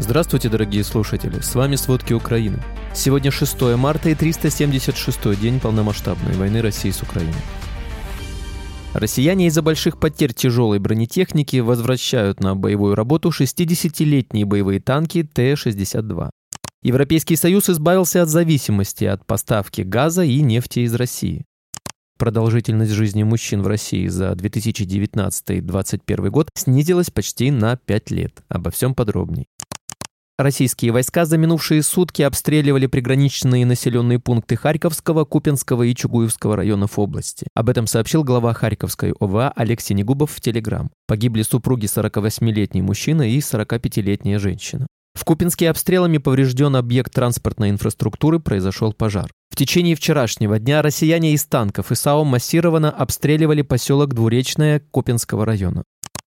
Здравствуйте, дорогие слушатели, с вами «Сводки Украины». Сегодня 6 марта и 376-й день полномасштабной войны России с Украиной. Россияне из-за больших потерь тяжелой бронетехники возвращают на боевую работу 60-летние боевые танки Т-62. Европейский Союз избавился от зависимости от поставки газа и нефти из России. Продолжительность жизни мужчин в России за 2019-2021 год снизилась почти на 5 лет. Обо всем подробней. Российские войска за минувшие сутки обстреливали приграничные населенные пункты Харьковского, Купянского и Чугуевского районов области. Об этом сообщил глава Харьковской ОВА Алексей Негубов в Телеграм. Погибли супруги 48-летний мужчина и 45-летняя женщина. В Купянске обстрелами поврежден объект транспортной инфраструктуры, произошел пожар. В течение вчерашнего дня россияне из танков и САУ массированно обстреливали поселок Двуречное Купянского района.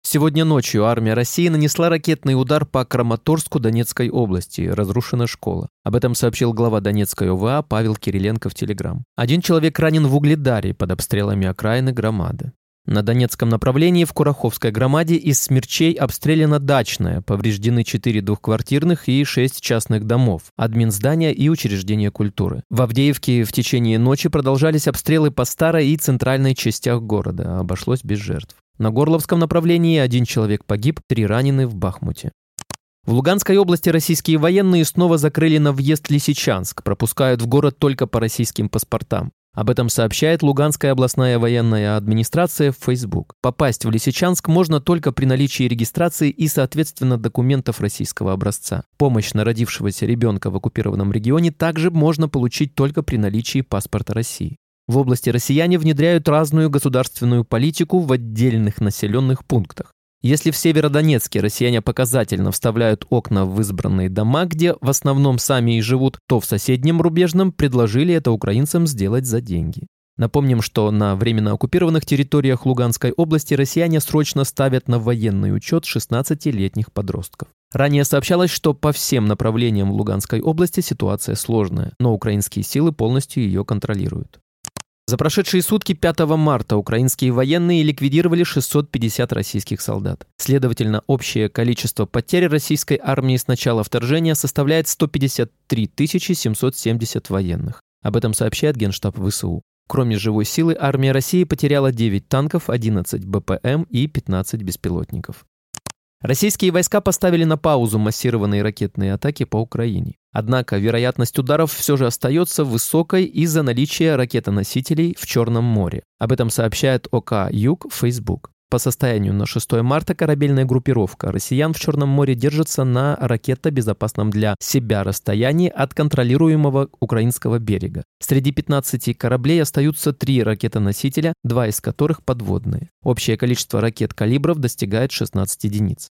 Сегодня ночью армия России нанесла ракетный удар по Краматорску Донецкой области. Разрушена школа. Об этом сообщил глава Донецкой ОВА Павел Кириленко в Телеграм. Один человек ранен в Угледаре под обстрелами окраины громады. На Донецком направлении в Кураховской громаде из смерчей обстреляна дачная, повреждены 4 двухквартирных и 6 частных домов, админ здания и учреждения культуры. В Авдеевке в течение ночи продолжались обстрелы по старой и центральной частях города, обошлось без жертв. На Горловском направлении 1 человек погиб, 3 ранены в Бахмуте. В Луганской области российские военные снова закрыли на въезд Лисичанск, пропускают в город только по российским паспортам. Об этом сообщает Луганская областная военная администрация в Facebook. Попасть в Лисичанск можно только при наличии регистрации и, соответственно, документов российского образца. Помощь на родившегося ребенка в оккупированном регионе также можно получить только при наличии паспорта России. В области россияне внедряют разную государственную политику в отдельных населенных пунктах. Если в Северодонецке россияне показательно вставляют окна в избранные дома, где в основном сами и живут, то в соседнем рубежном предложили это украинцам сделать за деньги. Напомним, что на временно оккупированных территориях Луганской области россияне срочно ставят на военный учет 16-летних подростков. Ранее сообщалось, что по всем направлениям Луганской области ситуация сложная, но украинские силы полностью ее контролируют. За прошедшие сутки 5 марта украинские военные ликвидировали 650 российских солдат. Следовательно, общее количество потерь российской армии с начала вторжения составляет 153 770 военных. Об этом сообщает Генштаб ВСУ. Кроме живой силы, армия России потеряла 9 танков, 11 БПМ и 15 беспилотников. Российские войска поставили на паузу массированные ракетные атаки по Украине. Однако вероятность ударов все же остается высокой из-за наличия ракетоносителей в Черном море. Об этом сообщает ОК «Юг» в Facebook. По состоянию на 6 марта корабельная группировка россиян в Черном море держится на ракетобезопасном для себя расстоянии от контролируемого украинского берега. Среди 15 кораблей остаются 3 ракетоносителя, 2 из которых подводные. Общее количество ракет калибров достигает 16 единиц.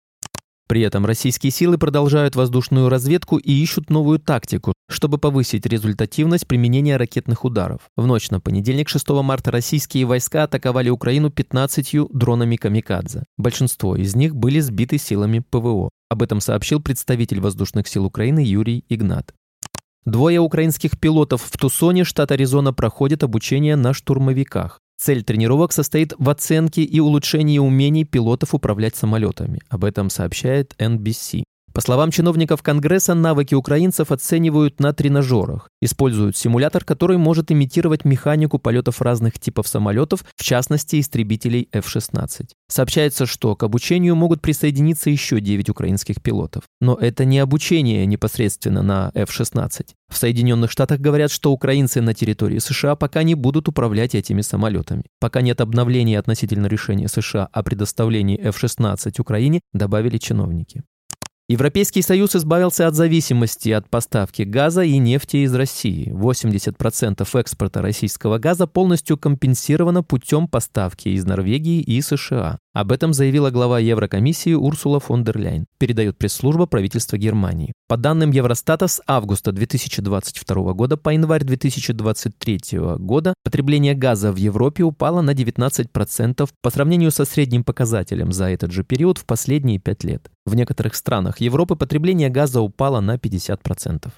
При этом российские силы продолжают воздушную разведку и ищут новую тактику, чтобы повысить результативность применения ракетных ударов. В ночь на понедельник 6 марта российские войска атаковали Украину 15 дронами «Камикадзе». Большинство из них были сбиты силами ПВО. Об этом сообщил представитель Воздушных сил Украины Юрий Игнат. 2 украинских пилотов в Тусоне, штат Аризона, проходят обучение на штурмовиках. Цель тренировок состоит в оценке и улучшении умений пилотов управлять самолетами. Об этом сообщает NBC. По словам чиновников Конгресса, навыки украинцев оценивают на тренажерах. Используют симулятор, который может имитировать механику полетов разных типов самолетов, в частности, истребителей F-16. Сообщается, что к обучению могут присоединиться еще 9 украинских пилотов. Но это не обучение непосредственно на F-16. В Соединенных Штатах говорят, что украинцы на территории США пока не будут управлять этими самолетами. Пока нет обновления относительно решения США о предоставлении F-16 Украине, добавили чиновники. Европейский Союз избавился от зависимости от поставки газа и нефти из России. 80% экспорта российского газа полностью компенсировано путем поставки из Норвегии и США. Об этом заявила глава Еврокомиссии Урсула фон дер Ляйен, передает пресс-служба правительства Германии. По данным Евростата, с августа 2022 года по январь 2023 года потребление газа в Европе упало на 19% по сравнению со средним показателем за этот же период в последние 5 лет. В некоторых странах Европы потребление газа упало на 50%.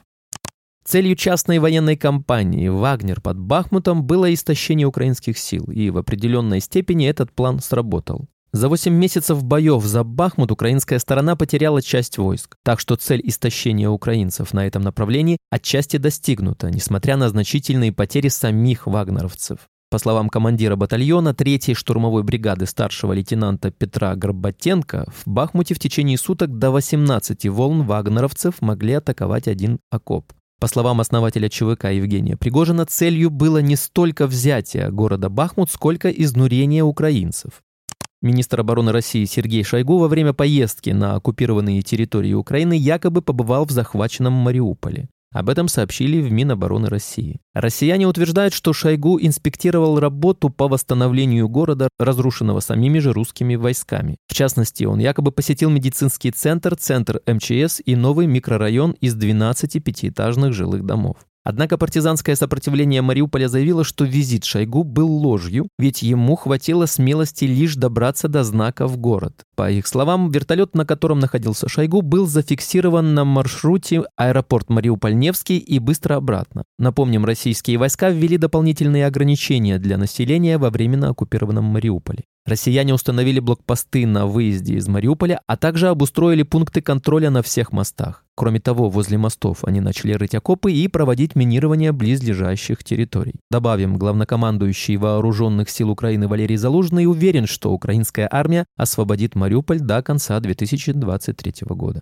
Целью частной военной кампании «Вагнер» под Бахмутом было истощение украинских сил, и в определенной степени этот план сработал. За 8 месяцев боев за Бахмут украинская сторона потеряла часть войск, так что цель истощения украинцев на этом направлении отчасти достигнута, несмотря на значительные потери самих вагнеровцев. По словам командира батальона 3-й штурмовой бригады старшего лейтенанта Петра Горбатенко, в Бахмуте в течение суток до 18 волн вагнеровцев могли атаковать один окоп. По словам основателя ЧВК Евгения Пригожина, целью было не столько взятие города Бахмут, сколько изнурение украинцев. Министр обороны России Сергей Шойгу во время поездки на оккупированные территории Украины якобы побывал в захваченном Мариуполе. Об этом сообщили в Минобороны России. Россияне утверждают, что Шойгу инспектировал работу по восстановлению города, разрушенного самими же русскими войсками. В частности, он якобы посетил медицинский центр, центр МЧС и новый микрорайон из 12 пятиэтажных жилых домов. Однако партизанское сопротивление Мариуполя заявило, что визит Шойгу был ложью, ведь ему хватило смелости лишь добраться до знака в город. По их словам, вертолет, на котором находился Шойгу, был зафиксирован на маршруте аэропорт Мариуполь-Невский и быстро обратно. Напомним, российские войска ввели дополнительные ограничения для населения во временно оккупированном Мариуполе. Россияне установили блокпосты на выезде из Мариуполя, а также обустроили пункты контроля на всех мостах. Кроме того, возле мостов они начали рыть окопы и проводить минирование близлежащих территорий. Добавим, главнокомандующий Вооруженных сил Украины Валерий Залужный уверен, что украинская армия освободит Мариуполь до конца 2023 года.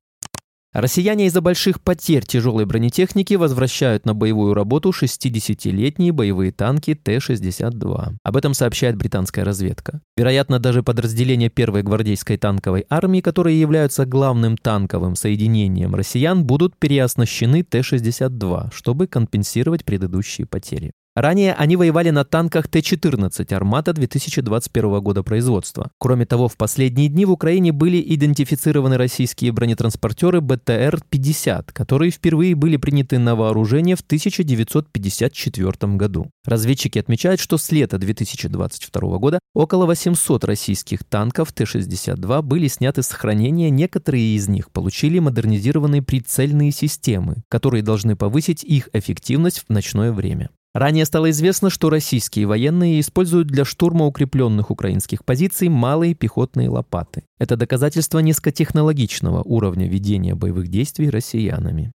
Россияне из-за больших потерь тяжелой бронетехники возвращают на боевую работу 60-летние боевые танки Т-62. Об этом сообщает британская разведка. Вероятно, даже подразделения 1-й гвардейской танковой армии, которые являются главным танковым соединением россиян, будут переоснащены Т-62, чтобы компенсировать предыдущие потери. Ранее они воевали на танках Т-14 «Армата» 2021 года производства. Кроме того, в последние дни в Украине были идентифицированы российские бронетранспортеры БТР-50, которые впервые были приняты на вооружение в 1954 году. Разведчики отмечают, что с лета 2022 года около 800 российских танков Т-62 были сняты с хранения, некоторые из них получили модернизированные прицельные системы, которые должны повысить их эффективность в ночное время. Ранее стало известно, что российские военные используют для штурма укрепленных украинских позиций малые пехотные лопаты. Это доказательство низкотехнологичного уровня ведения боевых действий россиянами.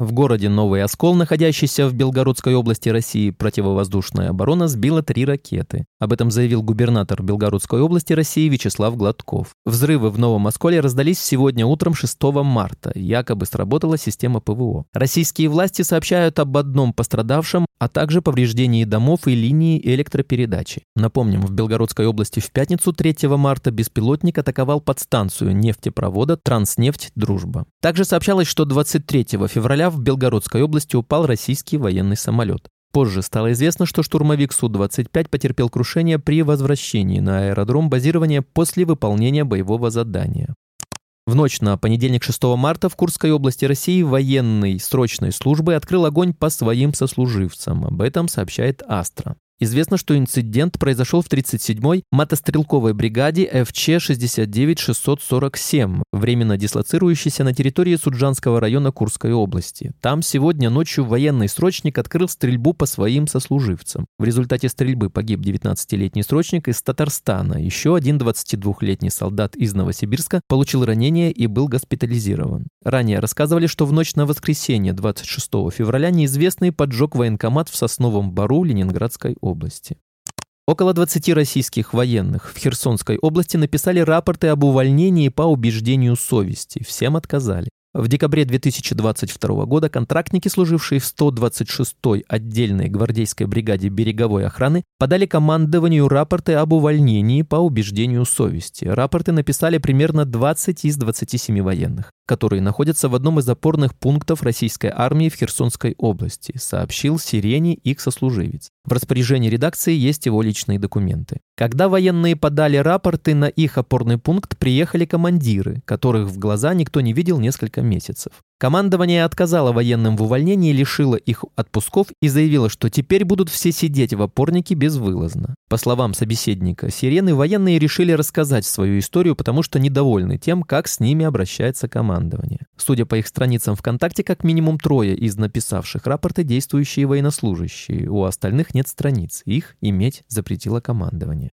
В городе Новый Оскол, находящийся в Белгородской области России, противовоздушная оборона сбила 3 ракеты. Об этом заявил губернатор Белгородской области России Вячеслав Гладков. Взрывы в Новом Осколе раздались сегодня утром 6 марта. Якобы сработала система ПВО. Российские власти сообщают об одном пострадавшем, а также повреждении домов и линии электропередачи. Напомним, в Белгородской области в пятницу 3 марта беспилотник атаковал подстанцию нефтепровода «Транснефть-Дружба». Также сообщалось, что 23 февраля в Белгородской области упал российский военный самолет. Позже стало известно, что штурмовик Су-25 потерпел крушение при возвращении на аэродром базирования после выполнения боевого задания. В ночь на понедельник 6 марта в Курской области России военный срочной службы открыл огонь по своим сослуживцам. Об этом сообщает «Астра». Известно, что инцидент произошел в 37-й мотострелковой бригаде ФЧ-69-647, временно дислоцирующейся на территории Суджанского района Курской области. Там сегодня ночью военный срочник открыл стрельбу по своим сослуживцам. В результате стрельбы погиб 19-летний срочник из Татарстана. Еще один 22-летний солдат из Новосибирска получил ранение и был госпитализирован. Ранее рассказывали, что в ночь на воскресенье 26 февраля неизвестный поджег военкомат в Сосновом Бору Ленинградской области. Около 20 российских военных в Херсонской области написали рапорты об увольнении по убеждению совести. Всем отказали. В декабре 2022 года контрактники, служившие в 126-й отдельной гвардейской бригаде береговой охраны, подали командованию рапорты об увольнении по убеждению совести. Рапорты написали примерно 20 из 27 военных, которые находятся в одном из опорных пунктов российской армии в Херсонской области, сообщил Сирене их сослуживец. В распоряжении редакции есть его личные документы. Когда военные подали рапорты, на их опорный пункт приехали командиры, которых в глаза никто не видел несколько месяцев. Командование отказало военным в увольнении, лишило их отпусков и заявило, что теперь будут все сидеть в опорнике безвылазно. По словам собеседника Сирены, военные решили рассказать свою историю, потому что недовольны тем, как с ними обращается командование. Судя по их страницам ВКонтакте, как минимум 3 из написавших рапорты действующие военнослужащие. У остальных нет страниц, их иметь запретило командование.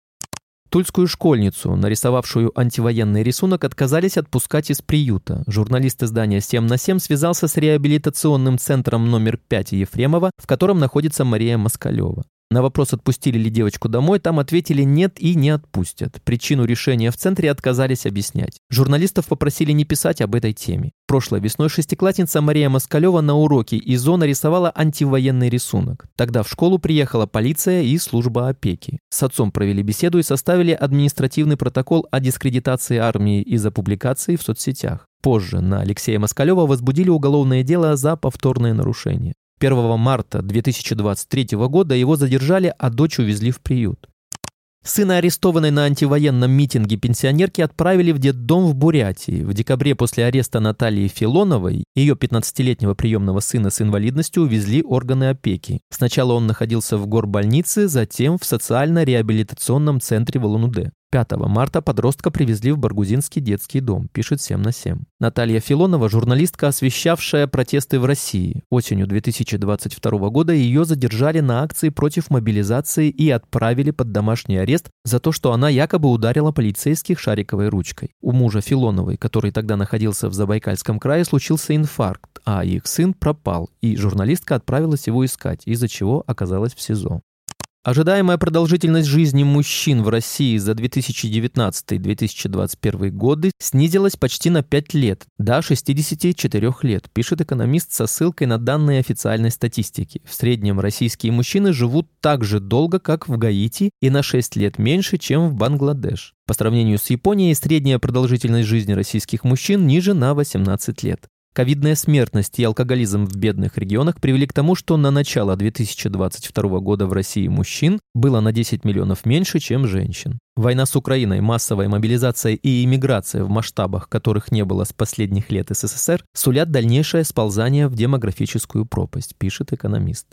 Тульскую школьницу, нарисовавшую антивоенный рисунок, отказались отпускать из приюта. Журналист издания 7/7 связался с реабилитационным центром номер 5 Ефремова, в котором находится Мария Москалева. На вопрос, отпустили ли девочку домой, там ответили «нет» и «не отпустят». Причину решения в центре отказались объяснять. Журналистов попросили не писать об этой теме. Прошлой весной шестиклассница Мария Москалева на уроке ИЗО нарисовала антивоенный рисунок. Тогда в школу приехала полиция и служба опеки. С отцом провели беседу и составили административный протокол о дискредитации армии из-за публикации в соцсетях. Позже на Алексея Москалева возбудили уголовное дело за повторное нарушение. 1 марта 2023 года его задержали, а дочь увезли в приют. Сына арестованной на антивоенном митинге пенсионерки отправили в детдом в Бурятии. В декабре после ареста Натальи Филоновой ее 15-летнего приемного сына с инвалидностью увезли органы опеки. Сначала он находился в горбольнице, затем в социально-реабилитационном центре в Улан-Удэ. 5 марта подростка привезли в Баргузинский детский дом, пишет 7/7. Наталья Филонова – журналистка, освещавшая протесты в России. Осенью 2022 года ее задержали на акции против мобилизации и отправили под домашний арест за то, что она якобы ударила полицейских шариковой ручкой. У мужа Филоновой, который тогда находился в Забайкальском крае, случился инфаркт, а их сын пропал, и журналистка отправилась его искать, из-за чего оказалась в СИЗО. Ожидаемая продолжительность жизни мужчин в России за 2019-2021 годы снизилась почти на 5 лет, до 64 лет, пишет экономист со ссылкой на данные официальной статистики. В среднем российские мужчины живут так же долго, как в Гаити, и на 6 лет меньше, чем в Бангладеш. По сравнению с Японией, средняя продолжительность жизни российских мужчин ниже на 18 лет. Ковидная смертность и алкоголизм в бедных регионах привели к тому, что на начало 2022 года в России мужчин было на 10 миллионов меньше, чем женщин. Война с Украиной, массовая мобилизация и иммиграция в масштабах, которых не было с последних лет СССР, сулят дальнейшее сползание в демографическую пропасть, пишет экономист.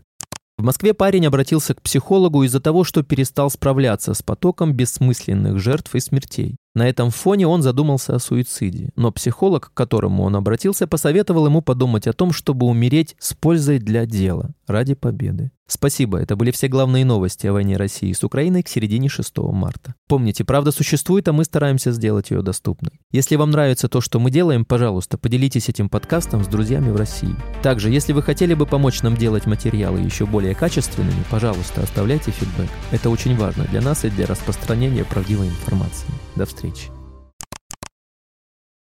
В Москве парень обратился к психологу из-за того, что перестал справляться с потоком бессмысленных жертв и смертей. На этом фоне он задумался о суициде, но психолог, к которому он обратился, посоветовал ему подумать о том, чтобы умереть с пользой для дела, ради победы. Спасибо, это были все главные новости о войне России с Украиной к середине 6 марта. Помните, правда существует, а мы стараемся сделать ее доступной. Если вам нравится то, что мы делаем, пожалуйста, поделитесь этим подкастом с друзьями в России. Также, если вы хотели бы помочь нам делать материалы еще более качественными, пожалуйста, оставляйте фидбэк. Это очень важно для нас и для распространения правдивой информации. До встречи.